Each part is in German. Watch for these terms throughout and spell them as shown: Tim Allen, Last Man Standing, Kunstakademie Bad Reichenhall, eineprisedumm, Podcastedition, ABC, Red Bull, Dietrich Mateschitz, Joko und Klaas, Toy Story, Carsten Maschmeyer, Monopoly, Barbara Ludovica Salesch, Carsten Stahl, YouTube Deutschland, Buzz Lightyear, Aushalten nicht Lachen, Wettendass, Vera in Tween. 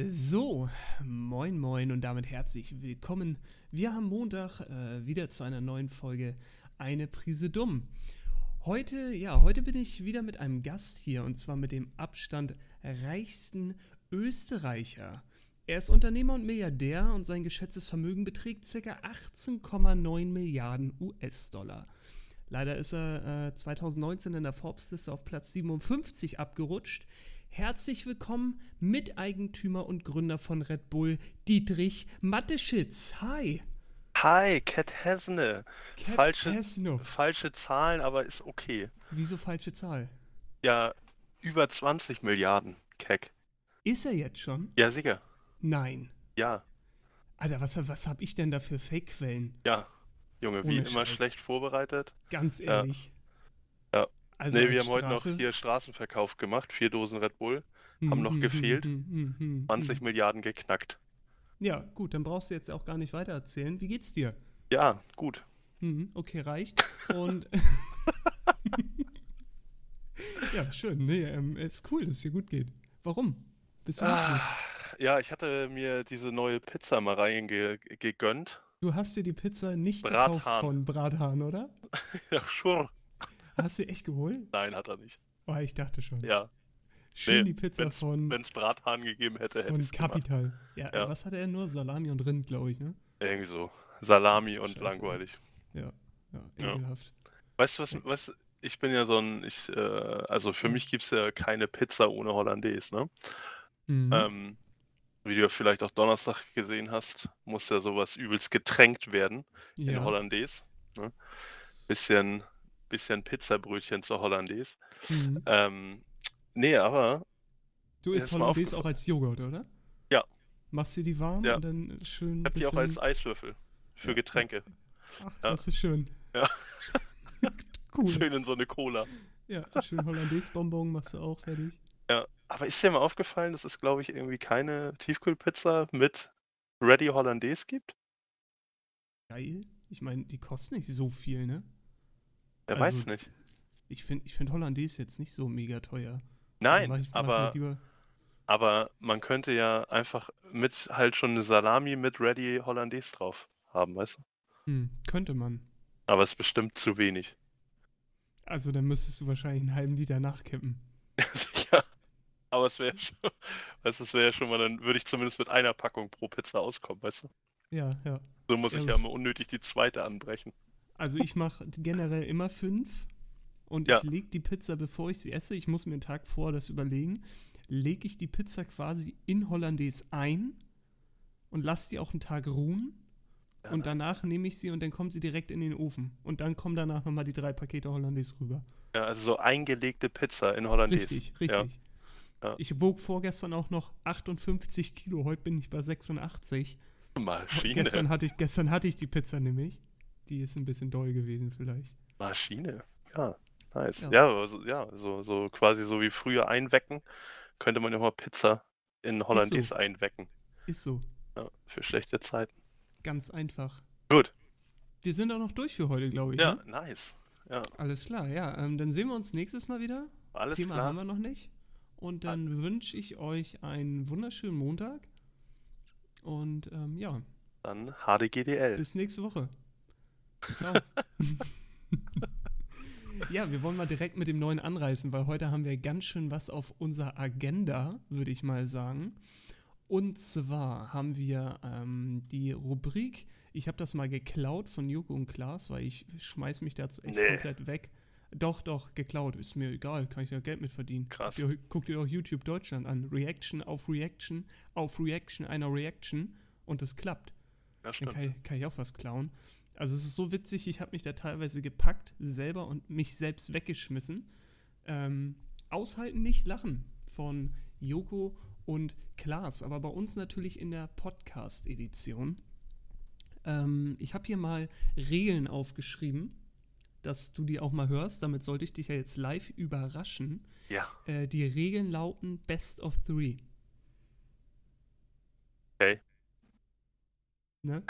So, moin moin und damit herzlich willkommen. Wir haben Montag wieder zu einer neuen Folge Eine Prise Dumm. Heute bin ich wieder mit einem Gast hier und zwar mit dem Abstand reichsten Österreicher. Er ist Unternehmer und Milliardär und sein geschätztes Vermögen beträgt ca. 18,9 Milliarden US-Dollar. Leider ist er 2019 in der Forbes-Liste auf Platz 57 abgerutscht. Herzlich willkommen, Miteigentümer und Gründer von Red Bull, Dietrich Mateschitz. Hi. Hi, Cat Hesne. Falsche Zahlen, aber ist okay. Wieso falsche Zahl? Ja, über 20 Milliarden, Keck. Ist er jetzt schon? Ja, sicher. Nein. Ja. Alter, was hab ich denn da für Fake-Quellen? Ja, Junge, ohne wie Scheiß. Immer schlecht vorbereitet. Ganz ehrlich. Ja. Also wir haben heute noch hier Straßenverkauf gemacht, 4 Dosen Red Bull, haben noch gefehlt, 20 Milliarden geknackt. Ja, gut, dann brauchst du jetzt auch gar nicht weiter erzählen. Wie geht's dir? Ja, gut. Okay, reicht. Und ja, schön. Nee, ist cool, dass es dir gut geht. Warum? Bist du glücklich? Ja, ich hatte mir diese neue Pizza mal reingegönnt. Du hast dir die Pizza nicht gekauft von Brathahn, oder? Ja, schon. Hast du echt geholt? Nein, hat er nicht. Oh, ich dachte schon. Ja. Schön die Pizza wenn es Brathahn gegeben hätte, hätte ich Capital. Ja, was hatte er nur? Salami und Rind, glaube ich, ne? Irgendwie so. Salami und Scheiße. Langweilig. Ja, ekelhaft. Ja. Weißt du, was? Ich bin ja so ein... also für mich gibt es ja keine Pizza ohne Hollandaise, ne? Mhm. Wie du ja vielleicht auch Donnerstag gesehen hast, muss ja sowas übelst getränkt werden in Hollandaise. Ne? Bisschen Pizzabrötchen zur Hollandaise. Mhm. Nee, aber... Du isst Hollandaise auch als Joghurt, oder? Ja. Machst du die warm und dann schön... Ich hab die auch als Eiswürfel für Getränke. Ach, das ist schön. Ja. Cool. Schön in so eine Cola. Ja, schön Hollandaise-Bonbon machst du auch fertig. Ja, aber ist dir mal aufgefallen, dass es, glaube ich, irgendwie keine Tiefkühlpizza mit Ready Hollandaise gibt? Geil. Ich meine, die kosten nicht so viel, ne? Der weiß nicht. Ich find Hollandaise jetzt nicht so mega teuer. Nein, also aber man könnte ja einfach mit halt schon eine Salami mit Ready Hollandaise drauf haben, weißt du? Könnte man. Aber es ist bestimmt zu wenig. Also dann müsstest du wahrscheinlich einen halben Liter nachkippen. Ja, aber es wäre schon, weißt du, dann würde ich zumindest mit einer Packung pro Pizza auskommen, weißt du? Ja. So muss ich ja immer unnötig die zweite anbrechen. Also ich mache generell immer 5 und ich lege die Pizza, bevor ich sie esse, ich muss mir einen Tag vorher das überlegen, lege ich die Pizza quasi in Hollandaise ein und lasse die auch einen Tag ruhen und danach nehme ich sie und dann kommt sie direkt in den Ofen und dann kommen danach nochmal die 3 Pakete Hollandaise rüber. Ja, also so eingelegte Pizza in Hollandaise. Richtig. Ja. Ich wog vorgestern auch noch 58 Kilo, heute bin ich bei 86. Maschine. Gestern hatte ich die Pizza nämlich. Die ist ein bisschen doll gewesen vielleicht. Maschine, ja, nice. Ja, so quasi so wie früher einwecken, könnte man ja mal Pizza in Hollandaise einwecken. Ist so. Ja, für schlechte Zeiten. Ganz einfach. Gut. Wir sind auch noch durch für heute, glaube ich. Ja, ne? Nice. Ja. Alles klar, ja. Dann sehen wir uns nächstes Mal wieder. Alles Thema klar. Haben wir noch nicht. Und dann wünsche ich euch einen wunderschönen Montag. Und dann HDGDL. Bis nächste Woche. Ciao. Ja, wir wollen mal direkt mit dem Neuen anreißen, weil heute haben wir ganz schön was auf unserer Agenda, würde ich mal sagen. Und zwar haben wir die Rubrik, ich habe das mal geklaut von Joko und Klaas, weil ich schmeiß mich dazu echt komplett weg. Doch, geklaut, ist mir egal, kann ich ja Geld mit verdienen. Krass. Guckt ihr auch YouTube Deutschland an, Reaction auf Reaction auf Reaction einer Reaction und das klappt. Ja, stimmt. Dann kann ich auch was klauen. Also es ist so witzig, ich habe mich da teilweise gepackt, selber und mich selbst weggeschmissen. Aushalten nicht lachen von Joko und Klaas, aber bei uns natürlich in der Podcast-Edition. Ich habe hier mal Regeln aufgeschrieben, dass du die auch mal hörst. Damit sollte ich dich ja jetzt live überraschen. Ja. Die Regeln lauten Best of 3. Okay. Ne?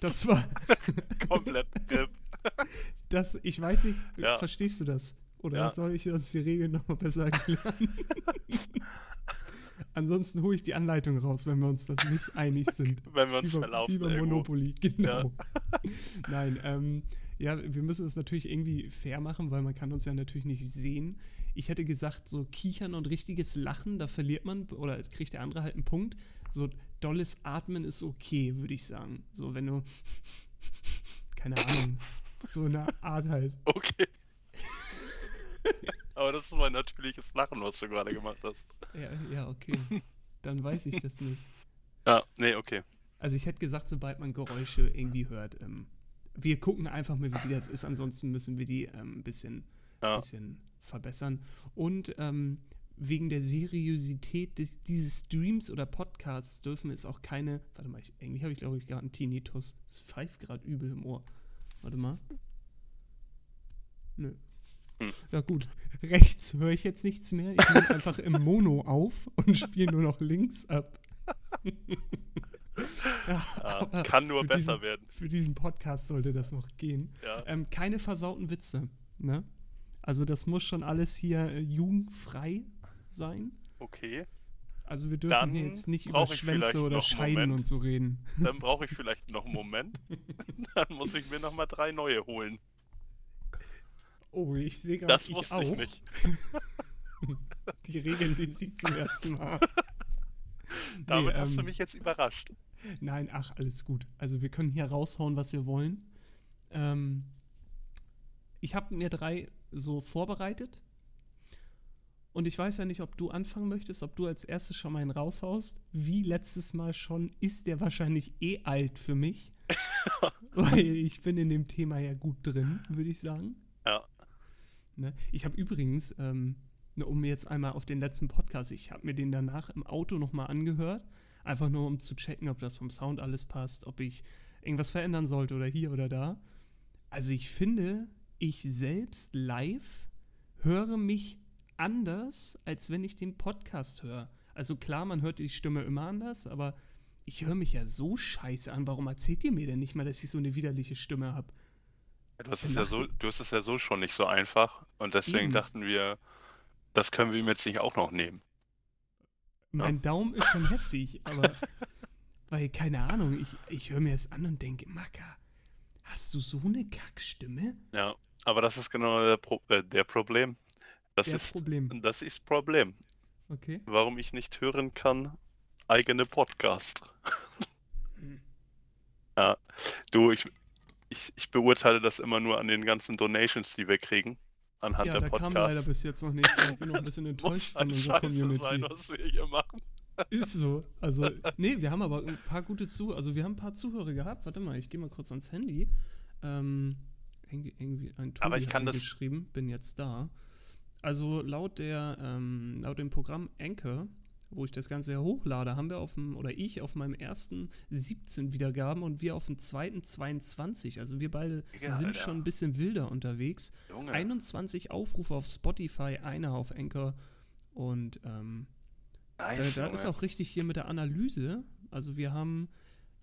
Das war komplett RIP. Ich weiß nicht, verstehst du das? Oder soll ich uns die Regeln nochmal besser erklären? Ansonsten hole ich die Anleitung raus, wenn wir uns das nicht einig sind. Wenn wir uns verlaufen. Wie bei Monopoly, genau. Ja. Nein, ja, wir müssen es natürlich irgendwie fair machen, weil man kann uns ja natürlich nicht sehen. Ich hätte gesagt, so Kichern und richtiges Lachen, da verliert man oder kriegt der andere halt einen Punkt. So dolles Atmen ist okay, würde ich sagen. So, wenn du, keine Ahnung, so eine Art halt. Okay. Aber das ist mein natürliches Lachen, was du gerade gemacht hast. Ja, okay. Dann weiß ich das nicht. Ja, nee, okay. Also ich hätte gesagt, sobald man Geräusche irgendwie hört, wir gucken einfach mal, wie das ist. Ansonsten müssen wir die ein bisschen verbessern. Und wegen der Seriosität dieses Streams oder Podcasts dürfen es auch keine... Warte mal, irgendwie habe ich, glaube ich, gerade einen Tinnitus. Es pfeift gerade übel im Ohr. Warte mal. Nö. Ja gut, rechts höre ich jetzt nichts mehr. Ich nehme einfach im Mono auf und spiele nur noch links ab. Ja, kann nur besser werden. Für diesen Podcast sollte das noch gehen. Ja. Keine versauten Witze. Ne? Also das muss schon alles hier jugendfrei sein. Okay. Also wir dürfen dann hier jetzt nicht über Schwänze oder Scheiden und so reden. Dann brauche ich vielleicht noch einen Moment. Dann muss ich mir nochmal 3 neue holen. Oh, ich sehe gerade, ich auch. Das wusste ich nicht. Die Regeln, die sieht zum ersten Mal. Damit hast du mich jetzt überrascht. Nein, ach, alles gut. Also wir können hier raushauen, was wir wollen. Ich habe mir 3 so vorbereitet. Und ich weiß ja nicht, ob du anfangen möchtest, ob du als erstes schon mal einen raushaust. Wie letztes Mal schon, ist der wahrscheinlich eh alt für mich. Weil ich bin in dem Thema ja gut drin, würde ich sagen. Ja. Ich habe übrigens, um jetzt einmal auf den letzten Podcast, ich habe mir den danach im Auto nochmal angehört, einfach nur um zu checken, ob das vom Sound alles passt, ob ich irgendwas verändern sollte oder hier oder da. Also ich finde, ich selbst live höre mich anders, als wenn ich den Podcast höre. Also klar, man hört die Stimme immer anders, aber ich höre mich ja so scheiße an. Warum erzählt ihr mir denn nicht mal, dass ich so eine widerliche Stimme habe? Du hast es ja so schon nicht so einfach und deswegen dachten wir, das können wir ihm jetzt nicht auch noch nehmen. Mein Daumen ist schon heftig, aber weil, keine Ahnung, ich höre mir das an und denke, Macker, hast du so eine Kackstimme? Ja, aber das ist genau der Problem. Das ist Problem. Okay. Warum ich nicht hören kann, eigene Podcast. Ja, du, Ich beurteile das immer nur an den ganzen Donations, die wir kriegen, anhand der Podcasts. Ja, da kam leider bis jetzt noch nichts. Ich bin noch ein bisschen enttäuscht von unserer Community. Muss ein Scheiße sein, was wir hier machen. Ist so. Also, nee, wir haben aber ein paar gute Zuhörer gehabt. Warte mal, ich gehe mal kurz ans Handy. Irgendwie ein Tobi hat geschrieben, bin jetzt da. Also laut dem Programm Anchor, wo ich das Ganze ja hochlade, haben wir auf meinem ersten 17 Wiedergaben und wir auf dem zweiten 22. Also wir beide sind schon ein bisschen wilder unterwegs. Junge. 21 Aufrufe auf Spotify, einer auf Anchor und nice, da ist auch richtig hier mit der Analyse. Also wir haben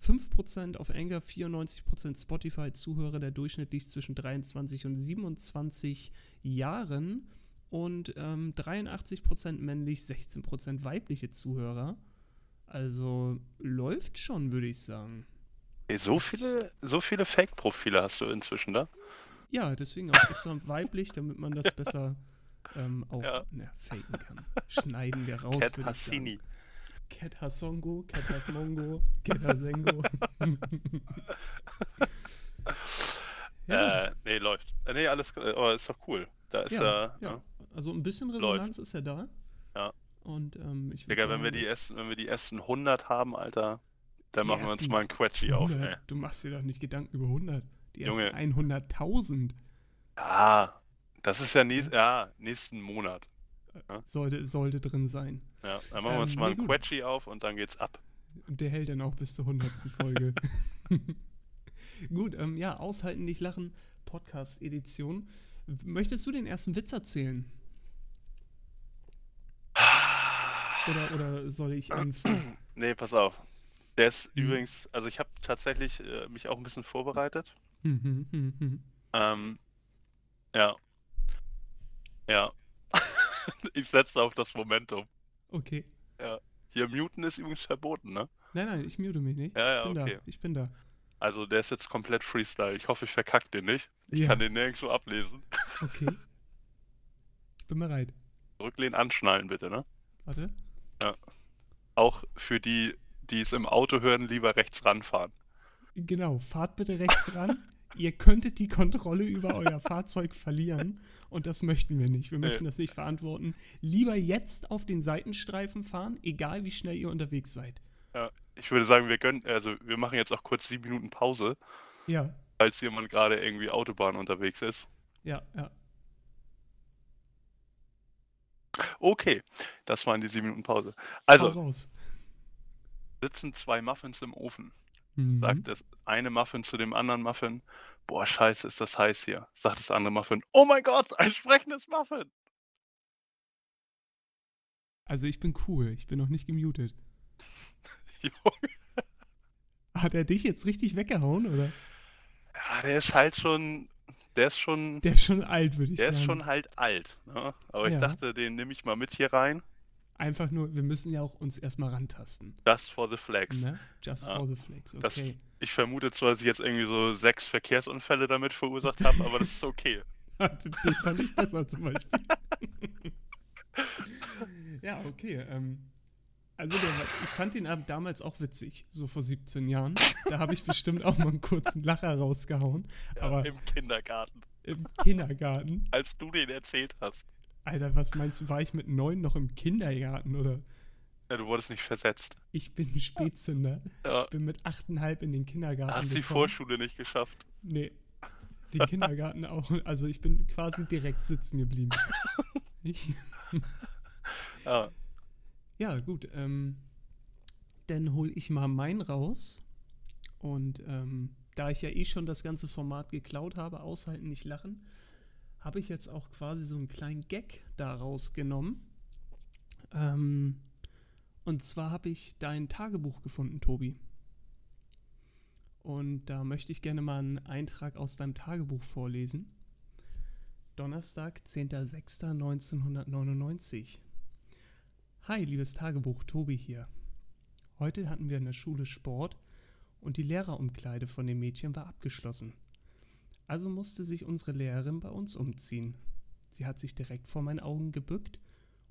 5% auf Anchor, 94% Spotify-Zuhörer, der durchschnittlich zwischen 23 und 27 Jahren. Und 83% männlich, 16% weibliche Zuhörer. Also läuft schon, würde ich sagen. So viele Fake-Profile hast du inzwischen da? Ja, deswegen auch extra weiblich, damit man das besser auch faken kann. Schneiden wir raus. Cat Hassini. Cat Hassongo, Cat Hasmongo, Cat Hasengo. Nee, läuft. Nee, alles, aber ist doch cool. Da ist Also ein bisschen Resonanz läuft. Ist ja da. Ja. Und ich würde sagen, wenn wir die ersten 100 haben, Alter, dann machen wir uns mal ein Quetschi auf, ey. Du machst dir doch nicht Gedanken über 100. Die ersten 100.000. Ja, das ist ja nächsten Monat. Ja? Sollte drin sein. Ja, dann machen wir uns mal ein Quetschi auf und dann geht's ab. Und der hält dann auch bis zur 100. Folge. Gut, Aushalten, nicht lachen, Podcast-Edition. Möchtest du den ersten Witz erzählen? Oder soll ich anfangen? Nee, pass auf. Der ist übrigens, also ich habe tatsächlich mich auch ein bisschen vorbereitet. Ja. Ja. Ich setze auf das Momentum. Okay. Ja. Hier, muten ist übrigens verboten, ne? Nein, ich mute mich nicht. Ich bin da. Also der ist jetzt komplett Freestyle. Ich hoffe, ich verkacke den nicht. Ich kann den nirgendwo ablesen. Okay. Ich bin bereit. Rücklehnen, anschnallen bitte, ne? Warte. Ja. Auch für die, die es im Auto hören, lieber rechts ranfahren. Genau, fahrt bitte rechts ran. Ihr könntet die Kontrolle über euer Fahrzeug verlieren und das möchten wir nicht. Wir möchten das nicht verantworten. Lieber jetzt auf den Seitenstreifen fahren, egal wie schnell ihr unterwegs seid. Ja, ich würde sagen, wir machen jetzt auch kurz 7 Minuten Pause. Ja. Falls jemand gerade irgendwie Autobahn unterwegs ist. Ja. Okay, das waren die 7 Minuten Pause. Also, sitzen 2 Muffins im Ofen. Sagt das eine Muffin zu dem anderen Muffin, boah, scheiße, ist das heiß hier. Sagt das andere Muffin, oh mein Gott, ein sprechendes Muffin. Also ich bin cool, ich bin noch nicht gemutet. Junge. Hat er dich jetzt richtig weggehauen, oder? Ja, der ist halt schon, der ist schon alt, würde ich sagen. Der ist schon halt alt, ne? Aber ich dachte, den nehme ich mal mit hier rein. Einfach nur, wir müssen ja auch uns erstmal rantasten. Just for the flags. Ne? Just for the flags, okay. Ich vermute zwar, dass ich jetzt irgendwie so 6 Verkehrsunfälle damit verursacht habe, aber das ist okay. Das fand ich besser zum Beispiel. Ja, okay. Ich fand den Abend damals auch witzig, so vor 17 Jahren. Da habe ich bestimmt auch mal einen kurzen Lacher rausgehauen. Ja, aber im Kindergarten. Im Kindergarten. Als du den erzählt hast. Alter, was meinst du, war ich mit 9 noch im Kindergarten, oder? Ja, du wurdest nicht versetzt. Ich bin ein Spätzünder. Ja. Ich bin mit 8,5 in den Kindergarten gekommen. Hast die Vorschule nicht geschafft? Nee, den Kindergarten auch. Also ich bin quasi direkt sitzen geblieben. Ja, gut. Dann hole ich mal meinen raus. Und da ich ja eh schon das ganze Format geklaut habe, aushalten, nicht lachen, habe ich jetzt auch quasi so einen kleinen Gag daraus genommen. Und zwar habe ich dein Tagebuch gefunden, Tobi. Und da möchte ich gerne mal einen Eintrag aus deinem Tagebuch vorlesen. Donnerstag, 10.06.1999. Hi, liebes Tagebuch, Tobi hier. Heute hatten wir in der Schule Sport und die Lehrerumkleide von den Mädchen war abgeschlossen. Also musste sich unsere Lehrerin bei uns umziehen. Sie hat sich direkt vor meinen Augen gebückt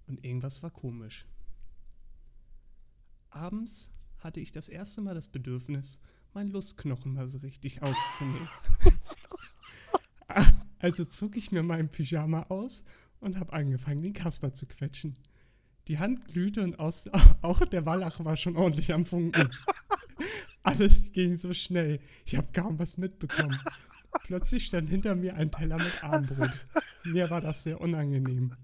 und irgendwas war komisch. Abends hatte ich das erste Mal das Bedürfnis, meinen Lustknochen mal so richtig auszunehmen. Also zog ich mir meinen Pyjama aus und habe angefangen, den Kasper zu quetschen. Die Hand glühte und auch der Wallach war schon ordentlich am Funken. Alles ging so schnell, ich habe kaum was mitbekommen. Plötzlich stand hinter mir ein Teller mit Armbrot. Mir war das sehr unangenehm.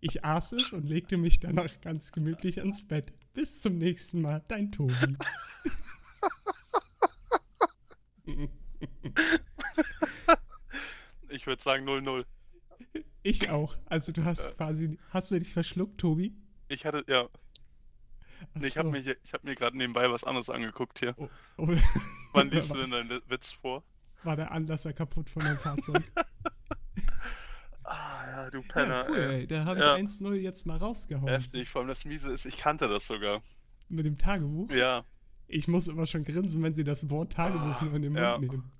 Ich aß es und legte mich danach ganz gemütlich ans Bett. Bis zum nächsten Mal, dein Tobi. Ich würde sagen 0-0. Ich auch. Also du hast quasi... Hast du dich verschluckt, Tobi? Ich hatte, ja... Nee, ich hab mir gerade nebenbei was anderes angeguckt hier. Oh. Wann liest du denn deinen Witz vor? War der Anlasser kaputt von meinem Fahrzeug. Ah, ja, du Penner. Ja, cool, ey. Da habe ich 1-0 jetzt mal rausgehauen. Heftig, vor allem das Miese ist, ich kannte das sogar. Mit dem Tagebuch? Ja. Ich muss immer schon grinsen, wenn sie das Wort Tagebuch nur in den Mund nehmen.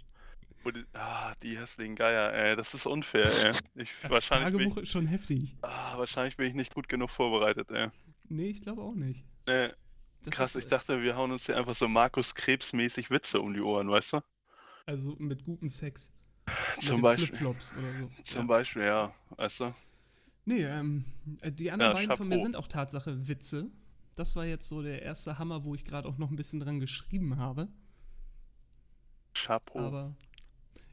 Die hässlichen Geier, ey. Das ist unfair, ey. Das Tagebuch ist schon heftig. Wahrscheinlich bin ich nicht gut genug vorbereitet, ey. Nee, ich glaube auch nicht. Nee. Krass, ich dachte, wir hauen uns hier einfach so Markus-Krebs-mäßig Witze um die Ohren, weißt du? Also mit gutem Sex. Zum Beispiel. Flipflops oder so. Zum Beispiel, ja. Weißt du? Nee, die anderen beiden von mir sind auch Tatsache Witze. Das war jetzt so der erste Hammer, wo ich gerade auch noch ein bisschen dran geschrieben habe. Chapeau. Aber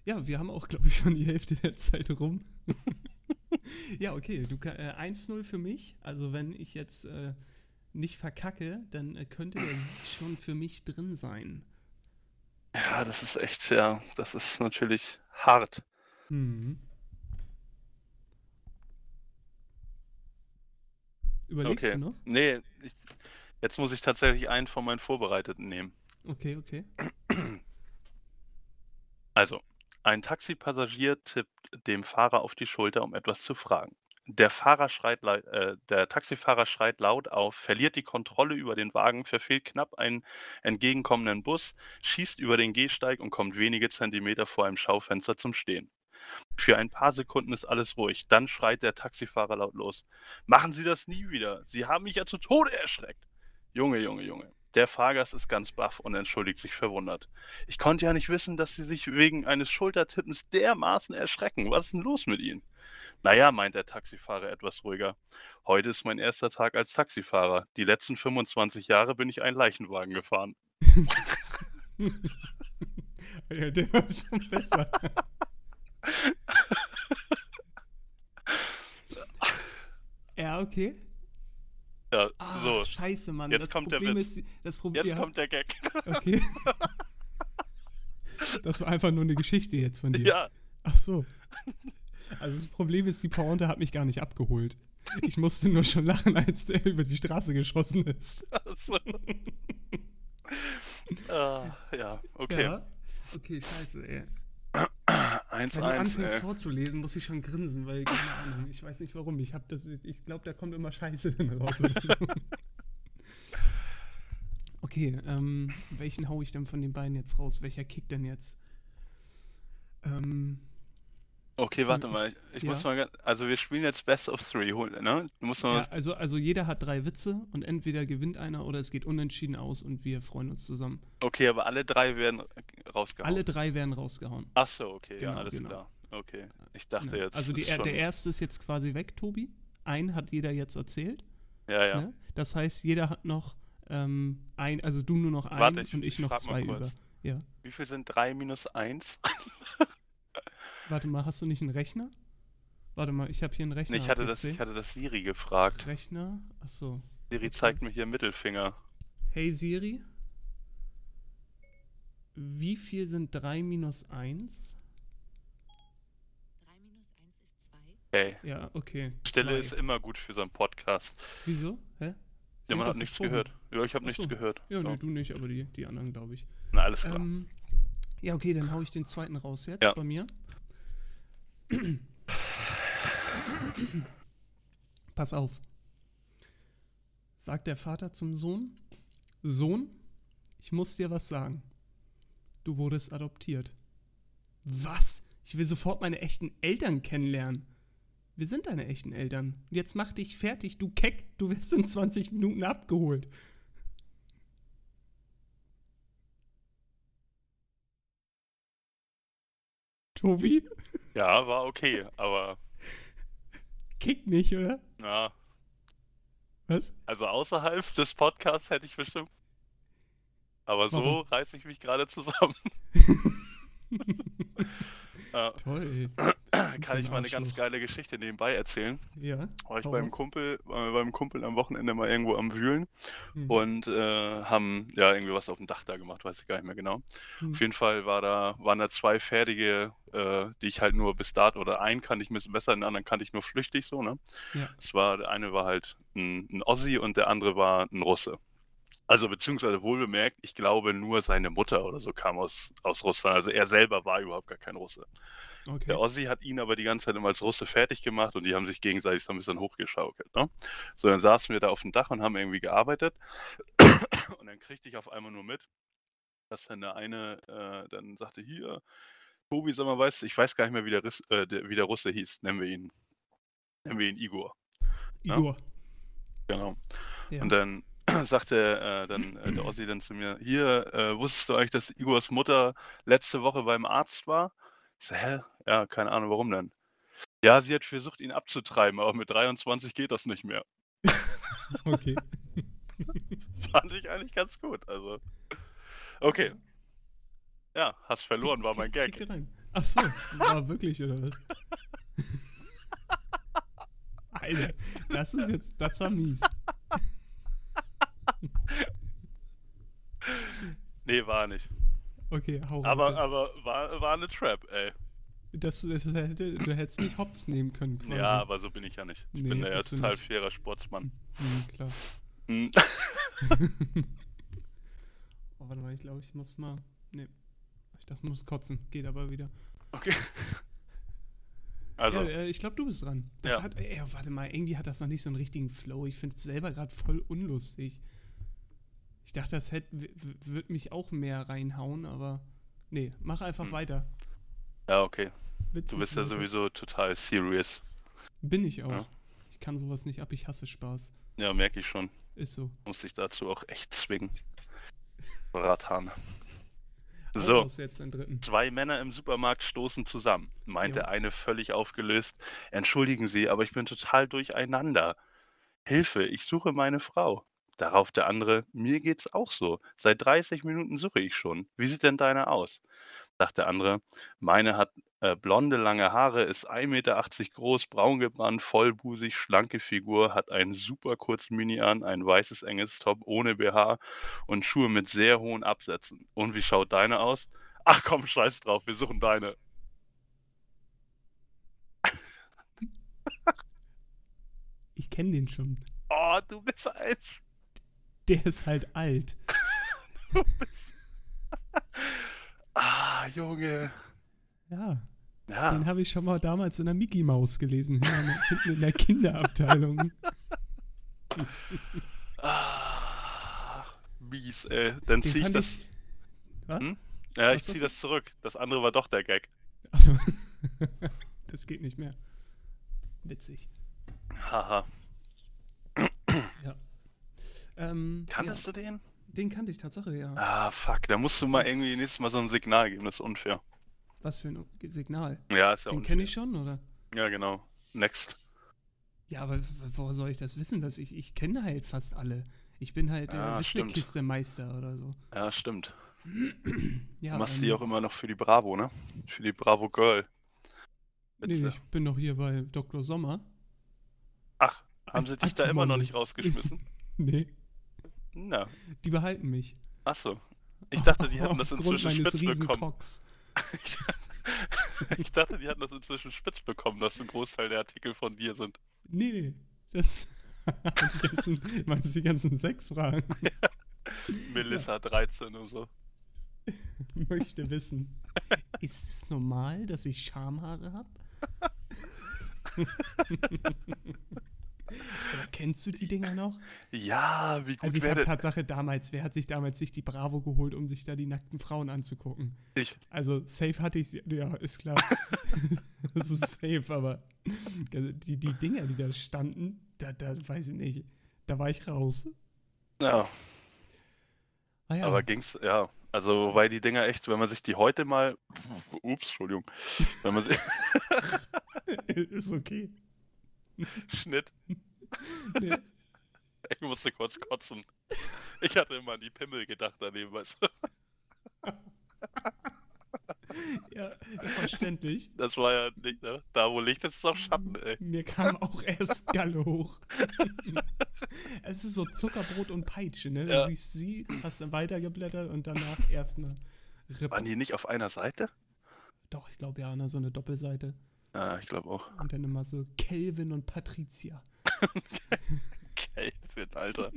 ja, wir haben auch, glaube ich, schon die Hälfte der Zeit rum. Ja, okay. 1-0 für mich. Also wenn ich jetzt nicht verkacke, dann könnte der Sieg schon für mich drin sein. Ja, das ist echt sehr, das ist natürlich hart. Mhm. Überlegst du noch? Nee, jetzt muss ich tatsächlich einen von meinen Vorbereiteten nehmen. Okay. Also, ein Taxipassagier tippt dem Fahrer auf die Schulter, um etwas zu fragen. Der Taxifahrer schreit laut auf, verliert die Kontrolle über den Wagen, verfehlt knapp einen entgegenkommenden Bus, schießt über den Gehsteig und kommt wenige Zentimeter vor einem Schaufenster zum Stehen. Für ein paar Sekunden ist alles ruhig. Dann schreit der Taxifahrer laut los: Machen Sie das nie wieder! Sie haben mich ja zu Tode erschreckt! Junge, Junge, Junge. Der Fahrgast ist ganz baff und entschuldigt sich verwundert. Ich konnte ja nicht wissen, dass Sie sich wegen eines Schultertippens dermaßen erschrecken. Was ist denn los mit Ihnen? Naja, meint der Taxifahrer etwas ruhiger. Heute ist mein erster Tag als Taxifahrer. Die letzten 25 Jahre bin ich einen Leichenwagen gefahren. Ja, der war schon besser. Ja, okay. Ja, ah, so. Scheiße, Mann. Jetzt das kommt Problem der Witz. Kommt der Gag. Okay. Das war einfach nur eine Geschichte jetzt von dir. Ja. Ach so. Also das Problem ist, die Pointe hat mich gar nicht abgeholt. Ich musste nur schon lachen, als der über die Straße geschossen ist. Ach so. Ja, okay. Ja. Okay, scheiße, ey. 1, wenn du anfängst vorzulesen, muss ich schon grinsen, weil, keine Ahnung, ich weiß nicht warum. Ich glaube, da kommt immer Scheiße dann raus. Okay, welchen hau ich denn von den beiden jetzt raus? Welcher kickt denn jetzt? Okay, warte mal. Ich muss mal. Also wir spielen jetzt Best of Three, ne? Du musst mal also jeder hat 3 Witze und entweder gewinnt einer oder es geht unentschieden aus und wir freuen uns zusammen. Okay, aber alle 3 werden rausgehauen. Alle 3 werden rausgehauen. Ach so, okay, genau, ja, alles klar. Okay, ich dachte jetzt. Also der erste ist jetzt quasi weg, Tobi. Einen hat jeder jetzt erzählt. Ja, ja. Ne? Das heißt, jeder hat noch du nur noch einen. Warte, und ich noch 2 über. Ja. Wie viel sind 3 minus 1? Warte mal, hast du nicht einen Rechner? Warte mal, ich habe hier einen Rechner. Nee, ich hatte das Siri gefragt. Rechner? Achso. Siri zeigt mir hier Mittelfinger. Hey Siri, wie viel sind 3 minus 1? 3 minus 1 ist 2. Hey. Ja, okay. Stille ist immer gut für so einen Podcast. Wieso? Hä? Ja, man hat nichts gehört. Ja, ich habe nichts gehört. Ja, nee, du nicht, aber die anderen, glaube ich. Na, alles klar. Ja, okay, dann hau ich den zweiten raus jetzt bei mir. Pass auf. Sagt der Vater zum Sohn: Sohn, ich muss dir was sagen. Du wurdest adoptiert. Was? Ich will sofort meine echten Eltern kennenlernen. Wir sind deine echten Eltern. Und jetzt mach dich fertig, du Keck. Du wirst in 20 Minuten abgeholt. Tobi? Ja, war okay, aber... Kickt nicht, oder? Ja. Was? Also außerhalb des Podcasts hätte ich bestimmt... Aber so reiße ich mich gerade zusammen. Toll. Kann ich mal eine ganz geile Geschichte nebenbei erzählen? Ja. War ich beim Kumpel am Wochenende mal irgendwo am Wühlen und haben irgendwie was auf dem Dach da gemacht, weiß ich gar nicht mehr genau. Auf jeden Fall waren da 2 fertige, die ich halt nur bis dato, oder einen kannte ich ein bisschen besser, den anderen kannte ich nur flüchtig so, ne? Ja. Der eine war halt ein Ossi und der andere war ein Russe. Also beziehungsweise wohlbemerkt, ich glaube nur seine Mutter oder so kam aus Russland. Also er selber war überhaupt gar kein Russe. Okay. Der Ossi hat ihn aber die ganze Zeit immer als Russe fertig gemacht und die haben sich gegenseitig so ein bisschen hochgeschaukelt. Ne? So, dann saßen wir da auf dem Dach und haben irgendwie gearbeitet und dann kriegte ich auf einmal nur mit, dass dann der eine dann sagte, hier, Tobi, sag mal, ich weiß gar nicht mehr, wie der Russe hieß. Nennen wir ihn Igor. Igor. Ja? Genau. Ja. Und dann sagte der Ossi dann zu mir, hier, wusstest du eigentlich, dass Igors Mutter letzte Woche beim Arzt war? Ich so, hä? Ja, keine Ahnung, warum denn? Ja, sie hat versucht, ihn abzutreiben, aber mit 23 geht das nicht mehr. Okay. Fand ich eigentlich ganz gut, also. Okay. Ja, hast verloren, war mein Gag. Ach so, war wirklich, oder was? Alter, das war mies. Nee, war nicht. Okay, hau raus. Aber war eine Trap, ey. Du hättest mich hops nehmen können, quasi. Ja, aber so bin ich ja nicht. Ich bin da ja total fairer Sportsmann. Klar. Oh, warte mal, ich glaube, ich muss mal... Nee, ich muss kotzen. Geht aber wieder. Okay. Also, ja, ich glaube, du bist dran. Das hat, warte mal, irgendwie hat das noch nicht so einen richtigen Flow. Ich finde es selber gerade voll unlustig. Ich dachte, das würde mich auch mehr reinhauen, aber nee, mach einfach weiter. Ja, okay. Witzig, du bist ja sowieso total serious. Bin ich auch. Ja. Ich kann sowas nicht ab, ich hasse Spaß. Ja, merke ich schon. Ist so. Muss ich dazu auch echt zwingen. Ratane. So, jetzt zwei Männer im Supermarkt stoßen zusammen, meint der eine völlig aufgelöst. Entschuldigen Sie, aber ich bin total durcheinander. Hilfe, ich suche meine Frau. Darauf der andere, mir geht's auch so. Seit 30 Minuten suche ich schon. Wie sieht denn deine aus? Sagt der andere, meine hat blonde, lange Haare, ist 1,80 Meter groß, braun gebrannt, vollbusig, schlanke Figur, hat einen super kurzen Mini an, ein weißes, enges Top ohne BH und Schuhe mit sehr hohen Absätzen. Und wie schaut deine aus? Ach komm, scheiß drauf, wir suchen deine. Ich kenne den schon. Oh, du bist alt. Der ist halt alt. Du bist... Ah, Junge. Ja. Den habe ich schon mal damals in der Mickey Maus gelesen, hinten in der Kinderabteilung. Ah, mies, ey. Dann ziehe ich das... Was? Hm? Ja, ich ziehe das zurück. Das andere war doch der Gag. Also, das geht nicht mehr. Witzig. Haha. Ja. Kanntest du den? Den kannte ich tatsächlich, ja. Ah, fuck, da musst du mal irgendwie nächstes Mal so ein Signal geben, das ist unfair. Was für ein Signal? Ja, ist ja unfair. Den kenne ich schon, oder? Ja, genau. Next. Ja, aber woher soll ich das wissen? Dass ich kenne halt fast alle. Ich bin halt der Witzekiste-Meister oder so. Ja, stimmt. Ja, du machst die auch immer noch für die Bravo, ne? Für die Bravo Girl. Witze. Nee, ich bin noch hier bei Dr. Sommer. Ach, haben sie dich da immer noch nicht rausgeschmissen? Nee. Na. Die behalten mich. Achso. Ich dachte, die hatten das inzwischen spitz bekommen. Ich dachte, die hatten das inzwischen spitz bekommen, dass ein Großteil der Artikel von dir sind. Nee. Das meinst du die ganzen Sexfragen? Ja. Melissa 13 und so. Möchte wissen. Ist es normal, dass ich Schamhaare habe? Oder kennst du die Dinger noch? Ja, wie gut. Also ich habe Tatsache damals, wer hat sich damals nicht die Bravo geholt, um sich da die nackten Frauen anzugucken? Ich. Also safe hatte ich sie, ja, ist klar. Das ist safe, aber die Dinger, die da standen, da weiß ich nicht, da war ich raus. Ja. Ah, ja. Aber ging's, ja, also wobei die Dinger echt, wenn man sich die heute mal, ups, Entschuldigung, wenn man sich... Ist okay. Schnitt. Nee. Ich musste kurz kotzen. Ich hatte immer an die Pimmel gedacht daneben, weißt du. Ja, verständlich. Das war ja nicht, ne? Da wo Licht ist, ist auch Schatten, ey. Mir kam auch erst Galle hoch. Es ist so Zuckerbrot und Peitsche, ne? Du siehst sie, hast dann weitergeblättert und danach erst eine Rippe. Waren die nicht auf einer Seite? Doch, ich glaube ja, so eine Doppelseite. Ja, ich glaube auch. Und dann immer so Kelvin und Patricia. Kelvin, Alter.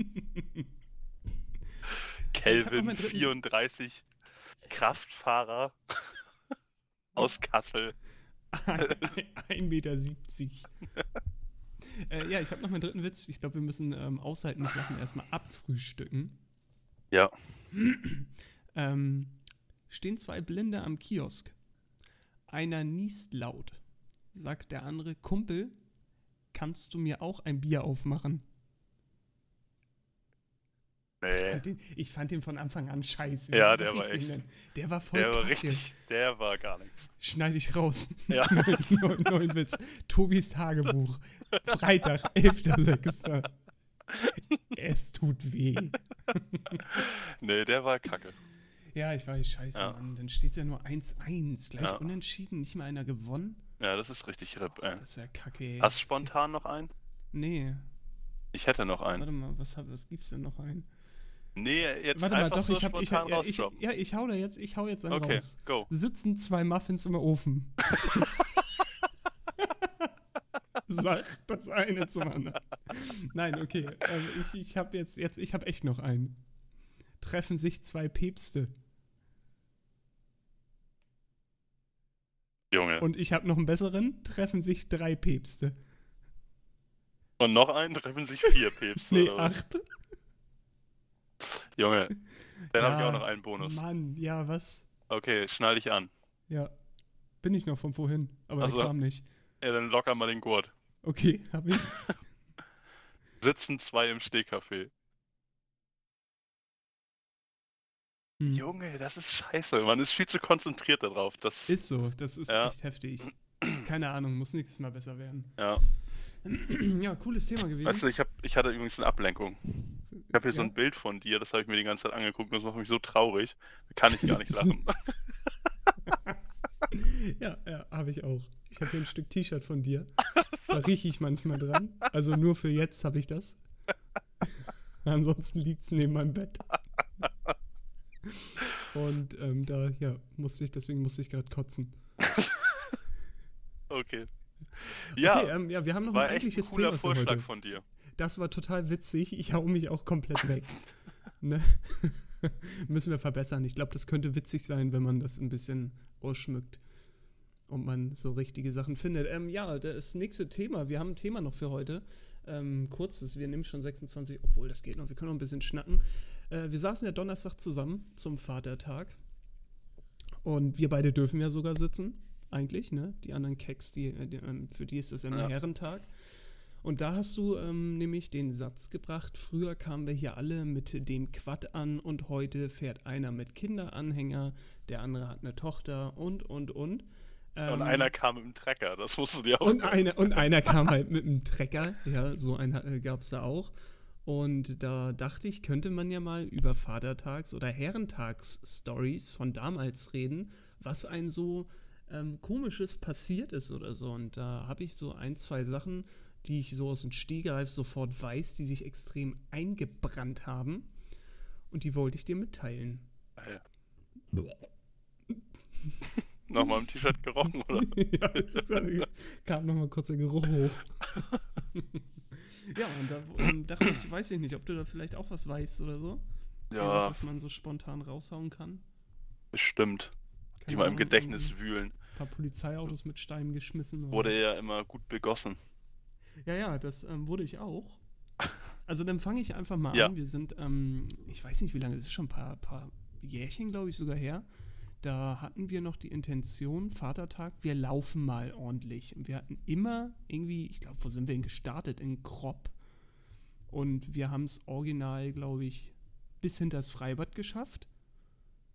Kelvin, 34, Kraftfahrer aus Kassel. 1,70 Meter. Ja, ich habe noch meinen dritten Witz. Ich glaube, wir müssen aushalten, nicht lachen, erstmal abfrühstücken. Ja. Stehen zwei Blinde am Kiosk. Einer niest laut. Sagt der andere, Kumpel, kannst du mir auch ein Bier aufmachen? Nee. Ich fand den von Anfang an scheiße. Ja, der war echt. Der war voll richtig. Der war gar nichts. Schneide ich raus. Ja. Neuen Witz. Tobis Tagebuch. Freitag, 11.06. Es tut weh. Nee, der war kacke. Ja, ich weiß, scheiße, Mann. Dann steht es ja nur 1-1. Gleich unentschieden, nicht mal einer gewonnen. Ja, das ist richtig RIP, ey. Das ist ja kacke, ey. Hast du spontan noch einen? Nee. Ich hätte noch einen. Warte mal, was gibt's denn noch einen? Nee, jetzt warte einfach mal, doch, so spontan rausdroppen. Ja, ich hau jetzt einen raus. Okay, go. Sitzen zwei Muffins im Ofen. Sag das eine zum anderen. Nein, okay. Ich hab jetzt, ich hab echt noch einen. Treffen sich zwei Päpste. Junge. Und ich habe noch einen besseren, treffen sich 3 Päpste. Und noch einen, treffen sich 4 Päpste. Nee, 8. Junge, dann habe ich auch noch einen Bonus. Mann, ja, was? Okay, schnall dich an. Ja, bin ich noch von vorhin, aber der kam nicht. Ja, dann locker mal den Gurt. Okay, hab ich. Sitzen 2 im Stehkaffee. Junge, das ist scheiße. Man ist viel zu konzentriert darauf. Das ist so, das ist echt heftig. Keine Ahnung, muss nächstes Mal besser werden. Ja. Ja, cooles Thema gewesen. Weißt du, ich hatte übrigens eine Ablenkung. Ich habe hier so ein Bild von dir, das habe ich mir die ganze Zeit angeguckt und das macht mich so traurig. Da kann ich gar nicht lachen. Ja, habe ich auch. Ich habe hier ein Stück T-Shirt von dir. Da rieche ich manchmal dran. Also nur für jetzt habe ich das. Ansonsten liegt es neben meinem Bett. Und deswegen musste ich gerade kotzen. Okay. Ja, okay, wir haben noch ein eigentliches Thema für heute. War echt ein cooler Vorschlag von dir. Das war total witzig. Ich hau mich auch komplett weg. Ne? Müssen wir verbessern. Ich glaube, das könnte witzig sein, wenn man das ein bisschen ausschmückt und man so richtige Sachen findet. Das nächste Thema. Wir haben ein Thema noch für heute. Kurzes. Wir nehmen schon 26, obwohl das geht noch. Wir können noch ein bisschen schnacken. Wir saßen ja Donnerstag zusammen zum Vatertag. Und wir beide dürfen ja sogar sitzen. Eigentlich, ne? Die anderen Keks, für die ist das ja ein Herrentag. Und da hast du nämlich den Satz gebracht, früher kamen wir hier alle mit dem Quad an und heute fährt einer mit Kinderanhänger, der andere hat eine Tochter und. Und einer kam mit dem Trecker, das musst du dir auch einer kam halt mit dem Trecker, ja, so einen gab es da auch. Und da dachte ich, könnte man ja mal über Vatertags- oder Herrentags-Stories von damals reden, was einen so Komisches passiert ist oder so. Und da habe ich so 1, 2 Sachen, die ich so aus dem Stehgreif sofort weiß, die sich extrem eingebrannt haben. Und die wollte ich dir mitteilen. Nochmal im T-Shirt gerochen, oder? Ja, kam nochmal kurz der Geruch hoch. Ja, und da dachte ich, weiß ich nicht, ob du da vielleicht auch was weißt oder so. Ja. Irgendwas, was man so spontan raushauen kann. Bestimmt. Die mal im Gedächtnis wühlen. Ein paar Polizeiautos mit Steinen geschmissen. Oder? Wurde ja immer gut begossen. Ja, das wurde ich auch. Also dann fange ich einfach mal an. Wir sind, ich weiß nicht wie lange, das ist schon ein paar Jährchen, glaube ich, sogar her. Da hatten wir noch die Intention, Vatertag, wir laufen mal ordentlich. Und wir hatten immer irgendwie, ich glaube, wo sind wir denn gestartet? In Kropp. Und wir haben es original, glaube ich, bis hinter das Freibad geschafft.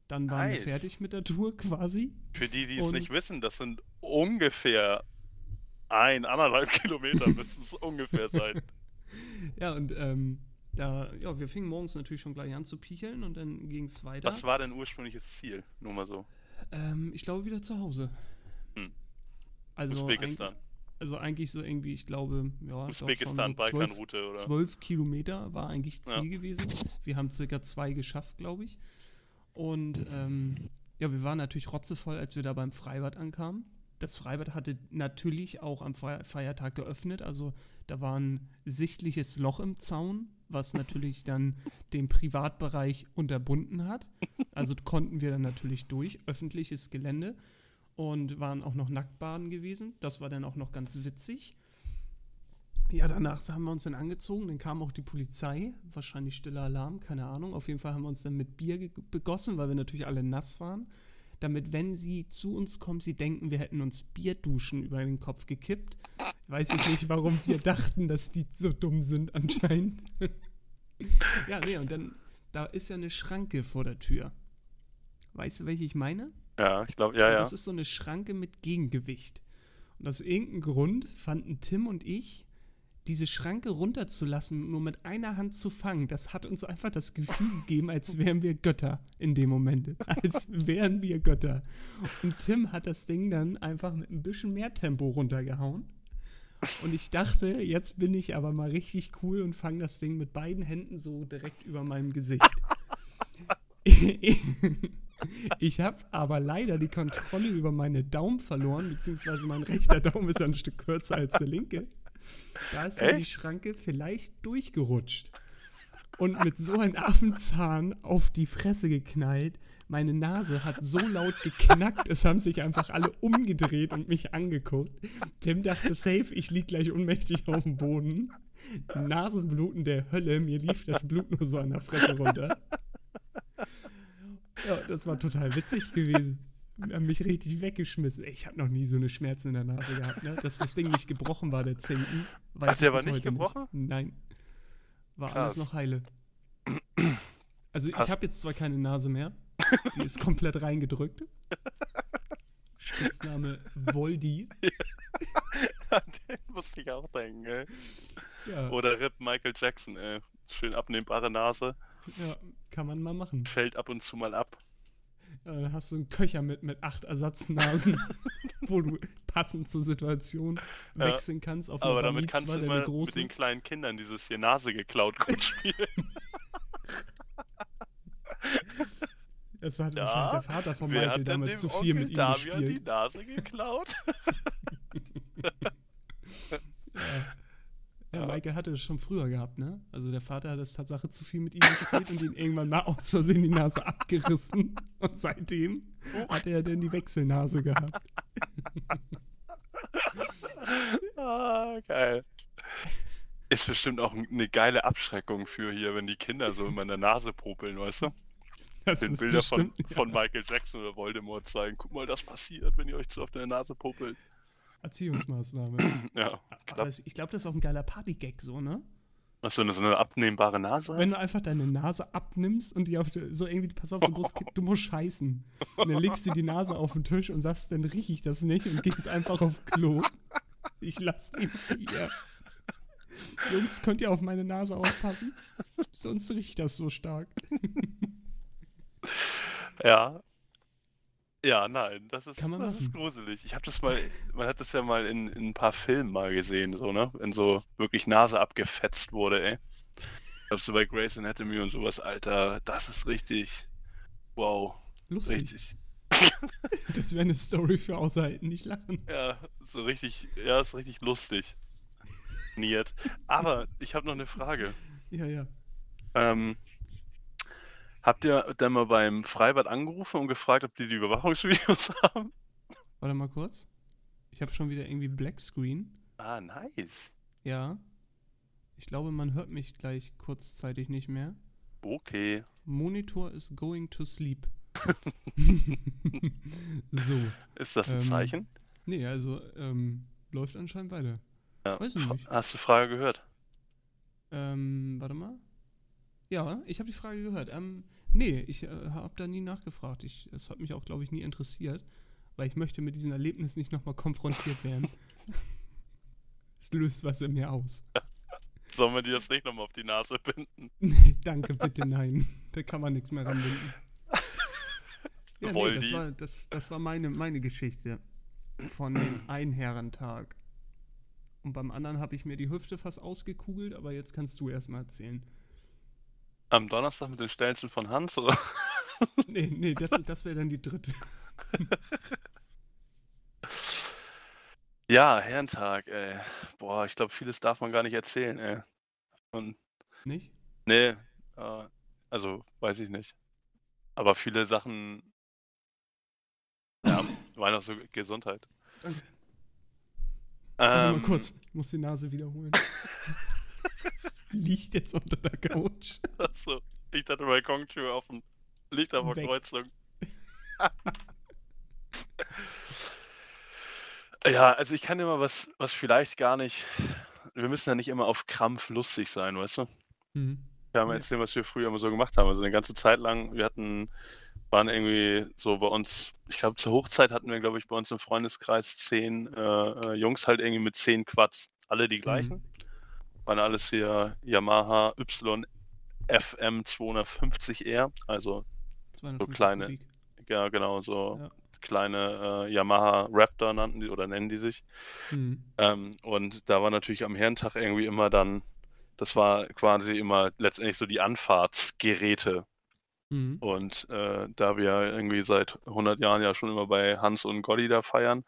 Dann waren wir fertig mit der Tour quasi. Für die es nicht wissen, das sind ungefähr 1,5 Kilometer müssen es ungefähr sein. Ja, und wir fingen morgens natürlich schon gleich an zu picheln und dann ging es weiter. Was war denn ursprüngliches Ziel? Nur mal so. Ich glaube wieder zu Hause. Also Usbekistan. Also eigentlich so irgendwie, ich glaube, ja, Usbekistan, doch schon so 12, oder? 12 Kilometer war eigentlich Ziel gewesen. Wir haben circa 2 geschafft, glaube ich. Und wir waren natürlich rotzevoll, als wir da beim Freibad ankamen. Das Freibad hatte natürlich auch am Feiertag geöffnet, also da war ein sichtliches Loch im Zaun, was natürlich dann den Privatbereich unterbunden hat. Also konnten wir dann natürlich durch, öffentliches Gelände, und waren auch noch Nacktbaden gewesen. Das war dann auch noch ganz witzig. Ja, danach haben wir uns dann angezogen, dann kam auch die Polizei, wahrscheinlich stiller Alarm, keine Ahnung. Auf jeden Fall haben wir uns dann mit Bier begossen, weil wir natürlich alle nass waren, damit, wenn sie zu uns kommen, sie denken, wir hätten uns Bierduschen über den Kopf gekippt. Weiß ich nicht, warum wir dachten, dass die so dumm sind anscheinend. Ja, nee, und dann, da ist ja eine Schranke vor der Tür. Weißt du, welche ich meine? Ja, ich glaube, ja. Das ist so eine Schranke mit Gegengewicht. Und aus irgendeinem Grund fanden Tim und ich, diese Schranke runterzulassen, nur mit einer Hand zu fangen, das hat uns einfach das Gefühl gegeben, als wären wir Götter in dem Moment. Als wären wir Götter. Und Tim hat das Ding dann einfach mit ein bisschen mehr Tempo runtergehauen. Und ich dachte, jetzt bin ich aber mal richtig cool und fange das Ding mit beiden Händen so direkt über meinem Gesicht. Ich habe aber leider die Kontrolle über meine Daumen verloren, beziehungsweise mein rechter Daumen ist ein Stück kürzer als der linke. Da ist die Schranke vielleicht durchgerutscht. und mit so einem Affenzahn auf die Fresse geknallt. Meine Nase hat so laut geknackt, es haben sich einfach alle umgedreht und mich angeguckt. Tim dachte, safe, ich lieg gleich ohnmächtig auf dem Boden. Nasenbluten der Hölle, mir lief das Blut nur so an der Fresse runter. Ja, das war total witzig gewesen. Haben mich richtig weggeschmissen. Ich habe noch nie so eine Schmerzen in der Nase gehabt, ne? Dass das Ding nicht gebrochen war, der Zinken. Ach, der war nicht gebrochen? Nicht. Nein. War krass. Alles noch heile. Also krass. Ich habe jetzt zwar keine Nase mehr, die ist komplett reingedrückt. Spitzname Voldi. Ja, den musste ich auch denken, ey. Ja. Oder Rip Michael Jackson, ey. Schön abnehmbare Nase. Ja, kann man mal machen. Fällt ab und zu mal ab. Ja, dann hast du einen Köcher mit 8 Ersatznasen, wo du passend zur Situation wechseln kannst. Auf aber damit kannst du immer mit den kleinen Kindern dieses hier Nase geklaut gut spielen. Das war wahrscheinlich der Vater von Michael damals zu viel mit ihm gespielt. Wer hat die Nase geklaut? Ja, Michael hatte es schon früher gehabt, ne? Also der Vater hat es Tatsache zu viel mit ihm gespielt und ihn irgendwann mal aus Versehen die Nase abgerissen. Und seitdem hat er dann die Wechselnase gehabt. Ah, geil. Ist bestimmt auch eine geile Abschreckung für hier, wenn die Kinder so immer in der Nase popeln, weißt du? Das den Bilder bestimmt, von Michael Jackson oder Voldemort zeigen. Guck mal, das passiert, wenn ihr euch zu auf der Nase popelt. Erziehungsmaßnahme. Ja, aber ich glaube, das ist auch ein geiler Party-Gag, so, ne? Was, wenn du so eine abnehmbare Nase hast? Wenn du einfach deine Nase abnimmst und die auf so irgendwie, pass auf, du musst scheißen. Und dann legst du die Nase auf den Tisch und sagst, dann rieche ich das nicht und gehst einfach auf Klo. Ich lass die hier. Jungs, könnt ihr auf meine Nase aufpassen? Sonst riecht das so stark. Ja. Ja, nein, das ist gruselig. Ich habe das mal, man hat das ja mal in ein paar Filmen mal gesehen, so, ne? Wenn so wirklich Nase abgefetzt wurde, ey. Ich glaube, so bei Grey's Anatomy und sowas, Alter, das ist richtig, wow. Lustig. Richtig. Das wäre eine Story für Aushalten nicht Lachen. Ja, so richtig, ja, ist richtig lustig. Niert. Aber ich habe noch eine Frage. Ja. Habt ihr dann mal beim Freibad angerufen und gefragt, ob die Überwachungsvideos haben? Warte mal kurz. Ich habe schon wieder irgendwie Black Screen. Ah, nice. Ja. Ich glaube, man hört mich gleich kurzzeitig nicht mehr. Okay. Monitor is going to sleep. So. Ist das ein Zeichen? Nee, also läuft anscheinend weiter. Ja. Weiß ich nicht. Hast du die Frage gehört? Warte mal. Ja, ich habe die Frage gehört. Ich habe da nie nachgefragt. Es hat mich auch, glaube ich, nie interessiert, weil ich möchte mit diesem Erlebnis nicht nochmal konfrontiert werden. Es löst was in mir aus. Sollen wir dir das nicht nochmal auf die Nase binden? Nee, danke, bitte, nein. Da kann man nichts mehr ranbinden. Ja, nee, das war meine Geschichte von dem Einherrentag. Und beim anderen habe ich mir die Hüfte fast ausgekugelt, aber jetzt kannst du erstmal erzählen. Am Donnerstag mit den Stelzen von Hans, oder? Nee, das wäre dann die dritte. Ja, Herrentag, ey. Boah, ich glaube, vieles darf man gar nicht erzählen, ey. Und nicht? Nee, also, weiß ich nicht. Aber viele Sachen, ja, waren auch so Gesundheit. Danke. Warte mal kurz, ich muss die Nase wiederholen. Liegt jetzt unter der Couch. Achso, ich hatte meine Balkontür offen. Liegt auf der Kreuzung. Ja, also ich kann dir mal was vielleicht gar nicht. Wir müssen ja nicht immer auf Krampf lustig sein, weißt du? Mhm. Wir haben jetzt was wir früher immer so gemacht haben. Also eine ganze Zeit lang, waren irgendwie so bei uns, ich glaube zur Hochzeit hatten wir, glaube ich, bei uns im Freundeskreis 10 Jungs halt irgendwie mit 10 Quads. Alle die gleichen. Mhm. Waren alles hier Yamaha YFM 250R, also 250 so kleine, Kubik. Ja genau, so kleine Yamaha Raptor nannten die oder nennen die sich. Mhm. Und da war natürlich am Herrentag irgendwie immer dann, das war quasi immer letztendlich so die Anfahrtsgeräte. Mhm. Und da wir irgendwie seit 100 Jahren ja schon immer bei Hans und Gotti da feiern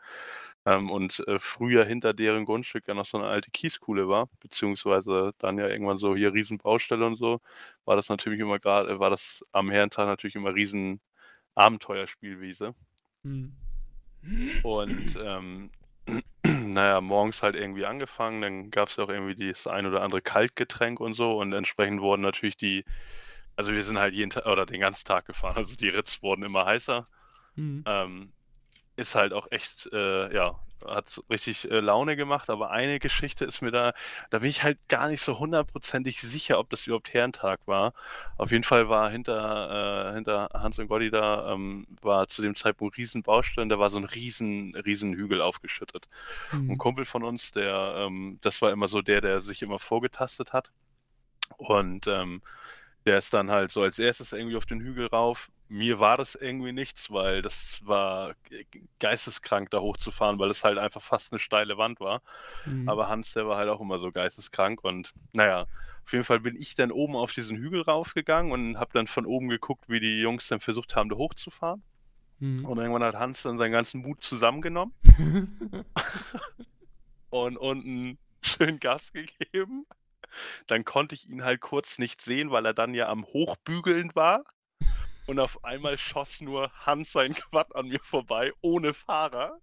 und früher hinter deren Grundstück ja noch so eine alte Kieskuhle war, beziehungsweise dann ja irgendwann so hier Riesenbaustelle und so, war das natürlich immer war das am Herrentag natürlich immer riesen Abenteuerspielwiese. Mhm. Und naja, morgens halt irgendwie angefangen, dann gab es ja auch irgendwie das ein oder andere Kaltgetränk und so und entsprechend wurden natürlich also wir sind halt jeden Tag oder den ganzen Tag gefahren, also die Ritz wurden immer heißer. Mhm. Ist halt auch echt, hat richtig Laune gemacht, aber eine Geschichte ist mir da bin ich halt gar nicht so hundertprozentig sicher, ob das überhaupt Herrentag war. Auf jeden Fall war hinter Hans und Gotti da, war zu dem Zeitpunkt riesen Baustellen, da war so ein riesen Hügel aufgeschüttet. Mhm. Ein Kumpel von uns, das war immer so der sich immer vorgetastet hat und der ist dann halt so als erstes irgendwie auf den Hügel rauf. Mir war das irgendwie nichts, weil das war geisteskrank, da hochzufahren, weil es halt einfach fast eine steile Wand war. Mhm. Aber Hans, der war halt auch immer so geisteskrank. Und naja, auf jeden Fall bin ich dann oben auf diesen Hügel raufgegangen und habe dann von oben geguckt, wie die Jungs dann versucht haben, da hochzufahren. Mhm. Und irgendwann hat Hans dann seinen ganzen Mut zusammengenommen und unten schön Gas gegeben. Dann konnte ich ihn halt kurz nicht sehen, weil er dann ja am Hochbügeln war. Und auf einmal schoss nur Hans sein Quad an mir vorbei, ohne Fahrer.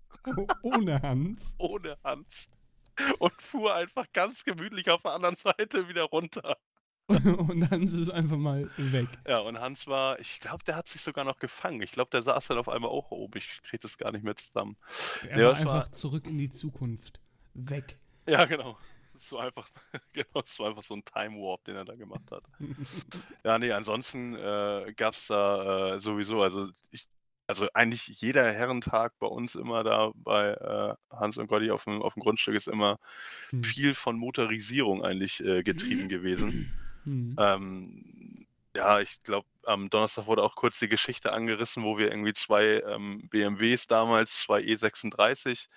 Ohne Hans? Ohne Hans. Und fuhr einfach ganz gemütlich auf der anderen Seite wieder runter. Und Hans ist einfach mal weg. Ja, und Hans war, ich glaube, der hat sich sogar noch gefangen. Ich glaube, der saß dann auf einmal auch oben. Ich kriege das gar nicht mehr zusammen. Er war einfach zurück in die Zukunft. Weg. Ja, genau. Das war einfach so ein Time Warp, den er da gemacht hat. Ja, nee, ansonsten gab es da sowieso, also eigentlich jeder Herrentag bei uns immer da bei Hans und Gotti auf dem Grundstück ist immer viel von Motorisierung eigentlich getrieben gewesen. Ja, ich glaube, am Donnerstag wurde auch kurz die Geschichte angerissen, wo wir irgendwie zwei BMWs damals, zwei E36,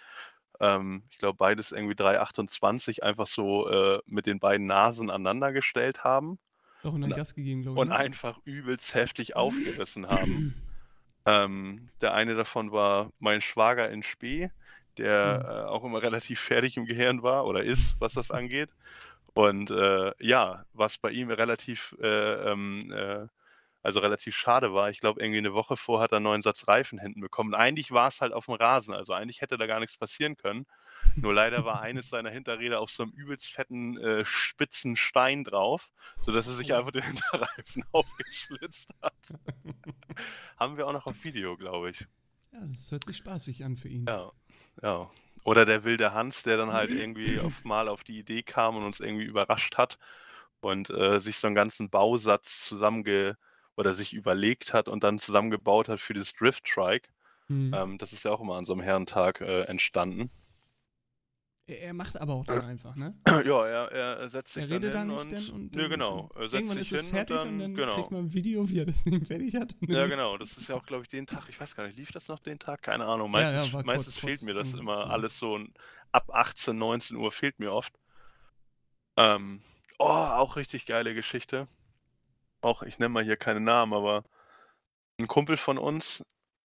ich glaube, beides irgendwie 328 einfach so mit den beiden Nasen aneinander gestellt haben. Doch, und dann Gas gegeben, glaube ich. Und einfach übelst heftig aufgerissen haben. Der eine davon war mein Schwager in Spee, der auch immer relativ fertig im Gehirn war oder ist, was das angeht. Und was bei ihm relativ schade war. Ich glaube, irgendwie eine Woche vor hat er einen neuen Satz Reifen hinten bekommen. Und eigentlich war es halt auf dem Rasen, also eigentlich hätte da gar nichts passieren können. Nur leider war eines seiner Hinterräder auf so einem übelst fetten, spitzen Stein drauf, sodass er sich einfach den Hinterreifen aufgeschlitzt hat. Haben wir auch noch auf Video, glaube ich. Ja, das hört sich spaßig an für ihn. Ja, ja. Oder der wilde Hans, der dann halt irgendwie mal auf die Idee kam und uns irgendwie überrascht hat und sich so einen ganzen Bausatz sich überlegt hat und dann zusammengebaut hat für das Drift-Trike. Das ist ja auch immer an so einem Herrentag entstanden. Er macht aber auch dann einfach, ne? Ja, er setzt sich dann hin. Irgendwann ist es fertig und dann kriegt man ein Video, wie er das Ding fertig hat. Ja, genau. Das ist ja auch, glaube ich, den Tag. Ich weiß gar nicht, lief das noch den Tag? Keine Ahnung. Meistens fehlt mir das immer alles so. Ab 18, 19 Uhr fehlt mir oft. Auch richtig geile Geschichte. Auch, ich nenne mal hier keine Namen, aber ein Kumpel von uns,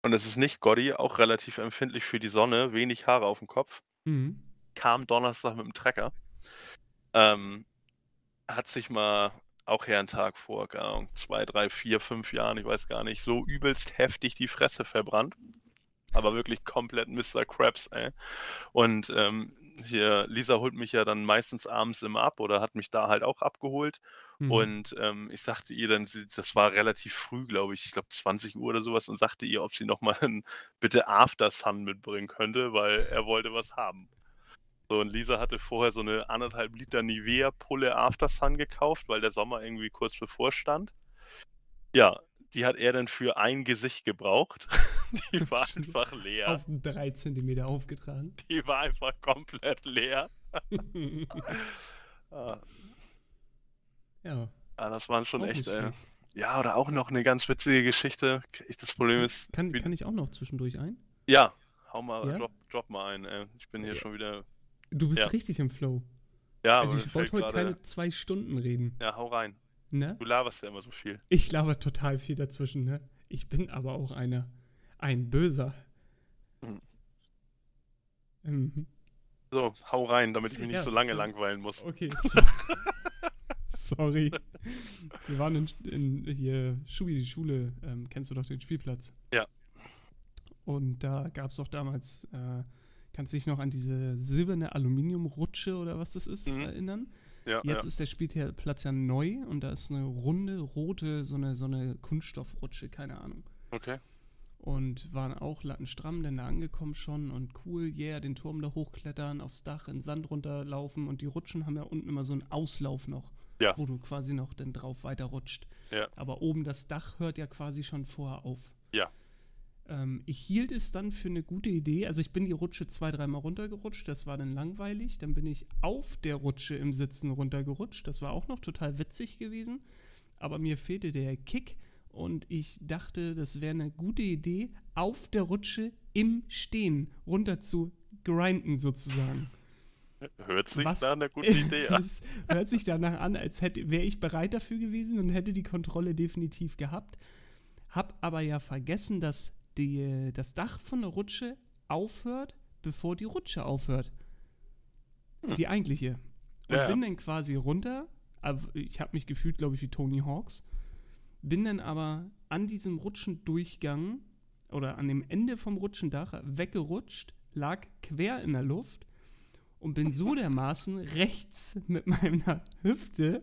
und das ist nicht Gotti, auch relativ empfindlich für die Sonne, wenig Haare auf dem Kopf, kam Donnerstag mit dem Trecker, hat sich mal auch Herrentag vor 2, 3, 4, 5 Jahren, ich weiß gar nicht, so übelst heftig die Fresse verbrannt. Aber wirklich komplett Mr. Krabs, ey. Und hier, Lisa holt mich ja dann meistens abends immer ab oder hat mich da halt auch abgeholt. Und ich sagte ihr dann, das war relativ früh, glaube ich, 20 Uhr oder sowas, und sagte ihr, ob sie nochmal bitte After Sun mitbringen könnte, weil er wollte was haben. So, und Lisa hatte vorher so eine 1,5 Liter Nivea-Pulle After Sun gekauft, weil der Sommer irgendwie kurz bevorstand. Ja, die hat er dann für ein Gesicht gebraucht. Die war einfach leer. Auf 3 Zentimeter aufgetragen. Die war einfach komplett leer. Ja. Das waren schon echt. Ja, oder auch noch eine ganz witzige Geschichte. Das Problem ist. Kann ich auch noch zwischendurch ein? Ja, hau mal, ja? Drop mal ein. Ich bin hier schon wieder. Du bist richtig im Flow. Ja, also ich wollte heute keine 2 Stunden reden. Ja, hau rein. Ne? Du laberst ja immer so viel. Ich laber total viel dazwischen, ne? Ich bin aber auch ein Böser. Mhm. Mhm. So, hau rein, damit ich mich nicht so lange langweilen muss. Okay. Sorry. Wir waren hier Schubi, die Schule, kennst du doch den Spielplatz? Ja. Und da gab es auch damals, kannst du dich noch an diese silberne Aluminiumrutsche oder was das ist, erinnern? Ja, Jetzt ist der Spielplatz ja neu und da ist eine runde, rote, so eine Kunststoffrutsche, keine Ahnung. Okay. Und waren auch lattenstramm, denn da angekommen schon und cool, den Turm da hochklettern, aufs Dach, in den Sand runterlaufen und die Rutschen haben ja unten immer so einen Auslauf noch, wo du quasi noch dann drauf weiterrutscht. Ja. Aber oben das Dach hört ja quasi schon vorher auf. Ja. Ich hielt es dann für eine gute Idee, also ich bin die Rutsche 2-3 Mal runtergerutscht, das war dann langweilig, dann bin ich auf der Rutsche im Sitzen runtergerutscht, das war auch noch total witzig gewesen, aber mir fehlte der Kick und ich dachte, das wäre eine gute Idee, auf der Rutsche im Stehen runter zu grinden sozusagen. Hört sich nach einer guten Idee an. Es hört sich danach an, als wäre ich bereit dafür gewesen und hätte die Kontrolle definitiv gehabt, hab aber ja vergessen, dass das Dach von der Rutsche aufhört, bevor die Rutsche aufhört. Die eigentliche. Und bin dann quasi runter, ich habe mich gefühlt, glaube ich, wie Tony Hawks, bin dann aber an diesem Rutschendurchgang oder an dem Ende vom Rutschendach weggerutscht, lag quer in der Luft und bin so dermaßen rechts mit meiner Hüfte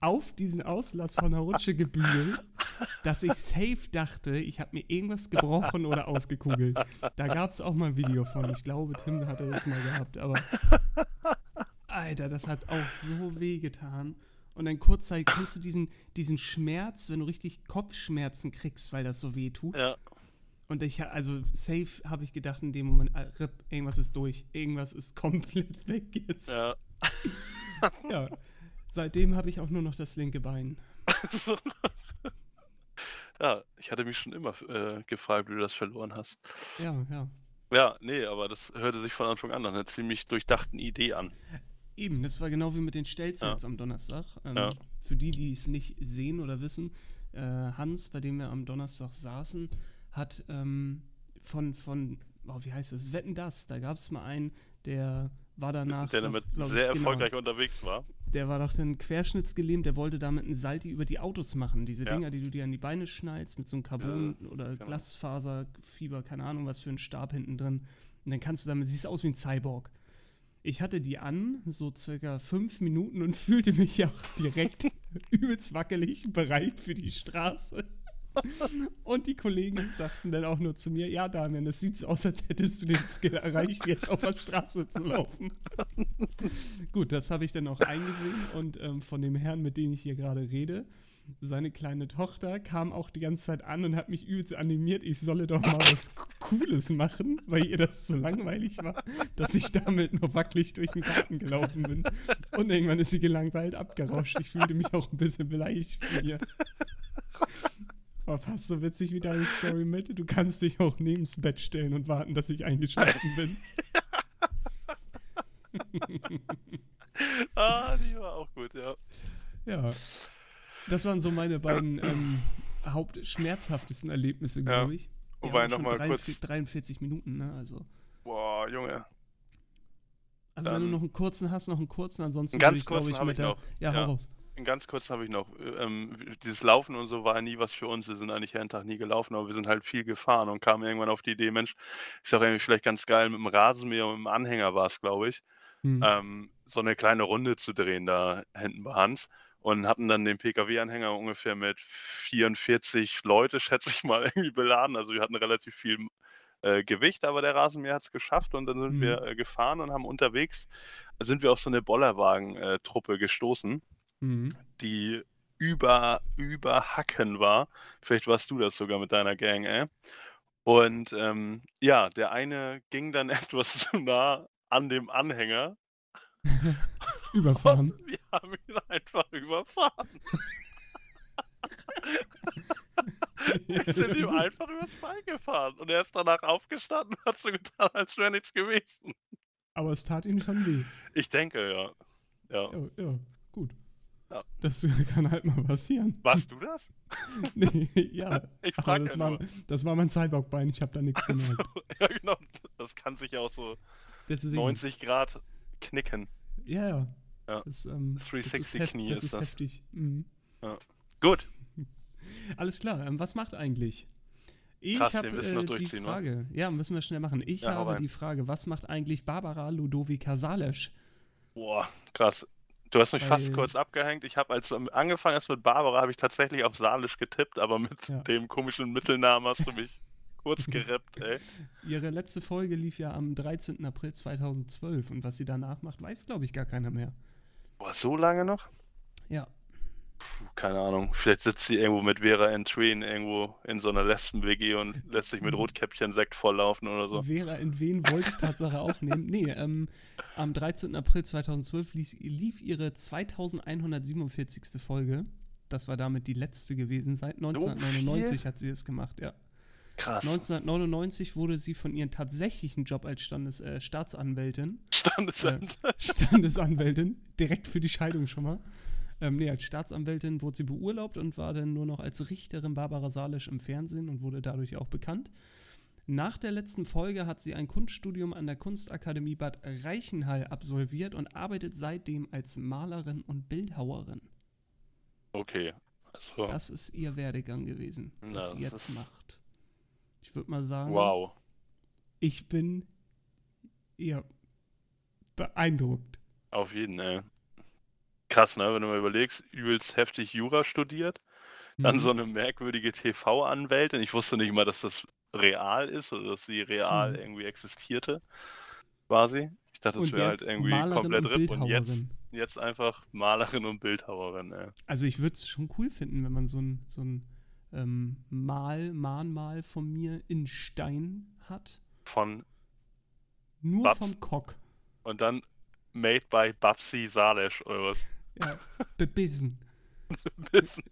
auf diesen Auslass von der Rutsche gebügelt, dass ich safe dachte, ich habe mir irgendwas gebrochen oder ausgekugelt. Da gab es auch mal ein Video von. Ich glaube, Tim hatte das mal gehabt. Aber, Alter, das hat auch so weh getan. Und dann kurzzeitig, kennst du diesen Schmerz, wenn du richtig Kopfschmerzen kriegst, weil das so weh tut? Ja. Und safe habe ich gedacht in dem Moment, RIP, irgendwas ist durch. Irgendwas ist komplett weg jetzt. Ja. Ja. Seitdem habe ich auch nur noch das linke Bein. Ja, ich hatte mich schon immer gefragt, wie du das verloren hast. Ja. Ja, nee, aber das hörte sich von Anfang an einer ziemlich durchdachten Idee an. Eben, das war genau wie mit den Stelzen jetzt am Donnerstag. Für die es nicht sehen oder wissen, Hans, bei dem wir am Donnerstag saßen, hat wie heißt das? Wettendass. Da gab es mal einen, der war danach. Der damit erfolgreich unterwegs war. Der war doch dann querschnittsgelähmt, der wollte damit einen Salti über die Autos machen. Diese Dinger, die du dir an die Beine schnallst mit so einem Carbon- oder Glasfaserfieber, keine Ahnung, was für ein Stab hinten drin. Und dann kannst du damit, siehst aus wie ein Cyborg. Ich hatte die an, so circa 5 Minuten und fühlte mich auch direkt übelst wackelig, bereit für die Straße. Und die Kollegen sagten dann auch nur zu mir, ja Damian, das sieht so aus, als hättest du den Skill erreicht, jetzt auf der Straße zu laufen. Gut, das habe ich dann auch eingesehen und von dem Herrn, mit dem ich hier gerade rede, seine kleine Tochter kam auch die ganze Zeit an und hat mich übelst animiert, ich solle doch mal was Cooles machen, weil ihr das so langweilig war, dass ich damit nur wackelig durch den Garten gelaufen bin. Und irgendwann ist sie gelangweilt abgerauscht. Ich fühlte mich auch ein bisschen beleidigt von ihr. War fast so witzig wie deine Story mit. Du kannst dich auch neben's Bett stellen und warten, dass ich eingeschlafen bin. Die war auch gut, ja. Ja. Das waren so meine beiden hauptschmerzhaftesten Erlebnisse, glaube ich. Wobei nochmal kurz. 43 Minuten, ne? Also. Boah, Junge. Also, wenn du noch einen kurzen hast, ansonsten würde ich, glaube ich, mit der. Ja, hau raus. Ganz kurz habe ich noch, dieses Laufen und so war nie was für uns, wir sind eigentlich den Tag nie gelaufen, aber wir sind halt viel gefahren und kamen irgendwann auf die Idee, Mensch, ist doch eigentlich vielleicht ganz geil, mit dem Rasenmäher und mit dem Anhänger war es, glaube ich, so eine kleine Runde zu drehen da hinten bei Hans und hatten dann den PKW-Anhänger ungefähr mit 44 Leute, schätze ich mal, irgendwie beladen, also wir hatten relativ viel Gewicht, aber der Rasenmäher hat es geschafft und dann sind wir gefahren und haben unterwegs, sind wir auf so eine Bollerwagen-Truppe gestoßen, die über Hacken war. Vielleicht warst du das sogar mit deiner Gang, ey. Und der eine ging dann etwas zu nah an dem Anhänger. Überfahren. Und wir haben ihn einfach überfahren. Wir sind ihm einfach übers Bein gefahren. Und er ist danach aufgestanden und hat so getan, als wäre nichts gewesen. Aber es tat ihm schon weh. Ich denke, ja. Gut. Ja. Das kann halt mal passieren. Warst du das? Nee, ja. Ich frage das, ja das war mein Cyborg-Bein, ich habe da nichts gemerkt. So, ja, genau. Das kann sich ja auch so deswegen 90 Grad knicken. Ja, ja. Das, 360-Knie das ist das. Heftig. Mhm. Ja. Gut. Alles klar, was macht eigentlich? Ich habe die Frage, oder? Ja, müssen wir schnell machen. Ich habe die Frage, was macht eigentlich Barbara Ludovica Salesch? Boah, krass. Du hast mich fast kurz abgehängt. Ich habe, als du angefangen hast mit Barbara, habe ich tatsächlich auf Salesch getippt, aber mit dem komischen Mittelnamen hast du mich kurz gerappt, ey. Ihre letzte Folge lief ja am 13. April 2012 und was sie danach macht, weiß, glaube ich, gar keiner mehr. Boah, so lange noch? Ja. Puh, keine Ahnung. Vielleicht sitzt sie irgendwo mit Vera in Tween irgendwo in so einer Lesben-WG und lässt sich mit Rotkäppchen-Sekt volllaufen oder so. Vera in Tween wollte ich Tatsache auch nehmen. Nee, am 13. April 2012 lief ihre 2147. Folge. Das war damit die letzte gewesen. Seit 1999 hat sie es gemacht, ja. Krass. 1999 wurde sie von ihrem tatsächlichen Job als Standesanwältin, direkt für die Scheidung schon mal. Als Staatsanwältin wurde sie beurlaubt und war dann nur noch als Richterin Barbara Salesch im Fernsehen und wurde dadurch auch bekannt. Nach der letzten Folge hat sie ein Kunststudium an der Kunstakademie Bad Reichenhall absolviert und arbeitet seitdem als Malerin und Bildhauerin. Okay. Also das ist ihr Werdegang gewesen, was sie jetzt macht. Ich würde mal sagen, wow. Ich bin eher beeindruckt. Auf jeden, ey. Krass, ne? Wenn du mal überlegst, übelst heftig Jura studiert, dann so eine merkwürdige TV-Anwältin. Ich wusste nicht mal, dass das real ist oder dass sie real irgendwie existierte, war sie. Ich dachte, das wäre halt irgendwie Malerin komplett RIP und jetzt einfach Malerin und Bildhauerin, ey. Also ich würde es schon cool finden, wenn man so ein Mahnmal von mir in Stein hat. Von nur Babs. Vom Kock. Und dann made by Babsi Salesch oder was? Ja, bebissen. Bebissen.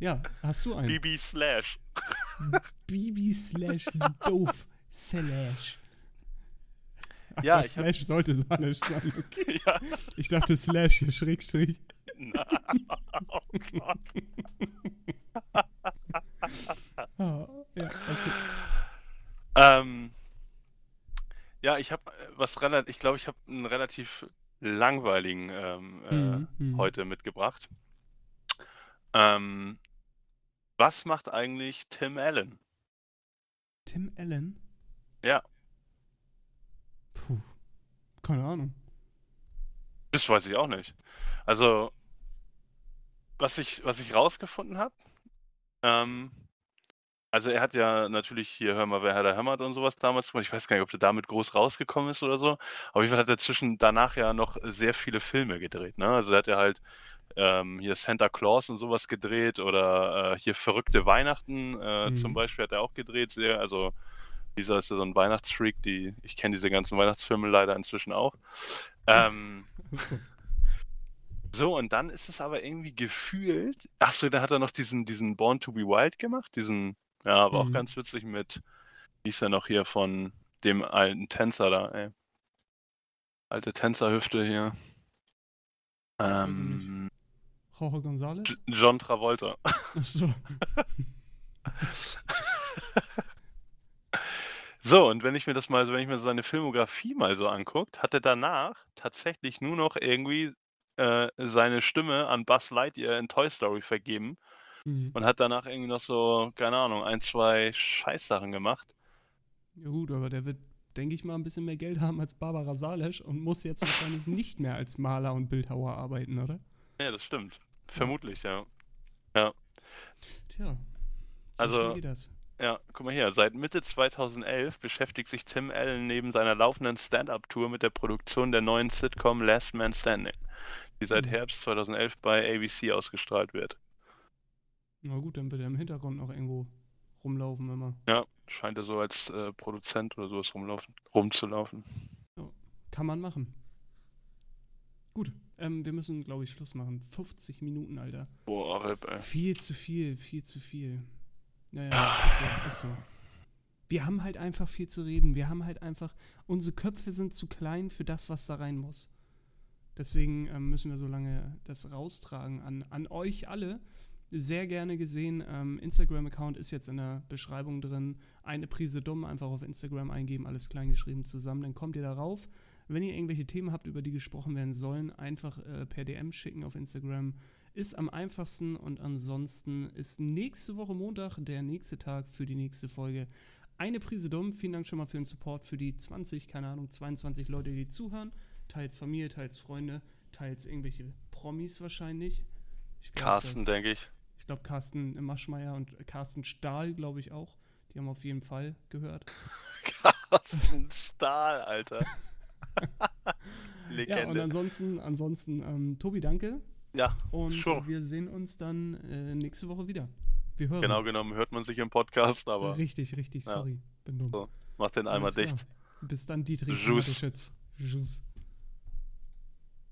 Ja, hast du einen? Bibi slash doof Slash. Ach, ja, Slash sollte Salesch sein. Okay. Ja. Ich dachte Slash, Schrägstrich. Na, oh Gott. Oh, ja, okay. Ich glaube, ich habe einen relativ langweiligen heute mitgebracht. Was macht eigentlich Tim Allen? Tim Allen? Ja. Puh, keine Ahnung. Das weiß ich auch nicht. Also, was ich rausgefunden habe, also er hat ja natürlich hier, hör mal, wer hat er hämmert und sowas damals gemacht. Ich weiß gar nicht, ob der damit groß rausgekommen ist oder so. Auf jeden Fall hat er danach ja noch sehr viele Filme gedreht, ne? Also er hat ja halt hier Santa Claus und sowas gedreht oder hier Verrückte Weihnachten zum Beispiel hat er auch gedreht. Also dieser ist ja so ein Weihnachtsfreak, ich kenne diese ganzen Weihnachtsfilme leider inzwischen auch. So, und dann ist es aber irgendwie gefühlt, achso, da hat er noch diesen Born to be Wild gemacht, aber auch ganz witzig mit, wie ist er noch hier von dem alten Tänzer da, ey. Alte Tänzerhüfte hier. Jorge González? John Travolta. Achso. So, und wenn ich mir seine Filmografie mal so anguckt, hat er danach tatsächlich nur noch irgendwie seine Stimme an Buzz Lightyear in Toy Story vergeben und hat danach irgendwie noch so, keine Ahnung, 1, 2 Scheißsachen gemacht. Ja gut, aber der wird, denke ich mal, ein bisschen mehr Geld haben als Barbara Salesch und muss jetzt wahrscheinlich nicht mehr als Maler und Bildhauer arbeiten, oder? Ja, das stimmt. Vermutlich, ja. Tja, so geht das. Ja, guck mal hier, seit Mitte 2011 beschäftigt sich Tim Allen neben seiner laufenden Stand-Up-Tour mit der Produktion der neuen Sitcom Last Man Standing, die seit Herbst 2011 bei ABC ausgestrahlt wird. Na gut, dann wird er im Hintergrund noch irgendwo rumlaufen immer. Ja, scheint er so als Produzent oder sowas rumzulaufen. Ja, kann man machen. Gut, wir müssen, glaube ich, Schluss machen. 50 Minuten, Alter. Boah, RIP, ey. Viel zu viel. Naja, ist so. Wir haben halt einfach viel zu reden. Unsere Köpfe sind zu klein für das, was da rein muss. Deswegen müssen wir so lange das raustragen an euch alle. Sehr gerne gesehen. Instagram-Account ist jetzt in der Beschreibung drin. Eine Prise dumm, einfach auf Instagram eingeben, alles klein geschrieben zusammen, dann kommt ihr darauf. Wenn ihr irgendwelche Themen habt, über die gesprochen werden sollen, einfach per DM schicken auf Instagram. Ist am einfachsten und ansonsten ist nächste Woche Montag der nächste Tag für die nächste Folge. Eine Prise dumm. Vielen Dank schon mal für den Support, für die 22 Leute, die zuhören. Teils Familie, teils Freunde, teils irgendwelche Promis wahrscheinlich. Carsten, denke ich. Ich glaube, Carsten Maschmeyer und Carsten Stahl, glaube ich auch. Die haben auf jeden Fall gehört. Carsten Stahl, Alter. Legende. Ja, und ansonsten Tobi, danke. Ja, und sure. Wir sehen uns dann nächste Woche wieder. Wir hören. Genau genommen hört man sich im Podcast, aber... Richtig, sorry. Bin dumm. So, mach den einmal dicht. Bis dann, Dietrich Mateschitz. Tschüss.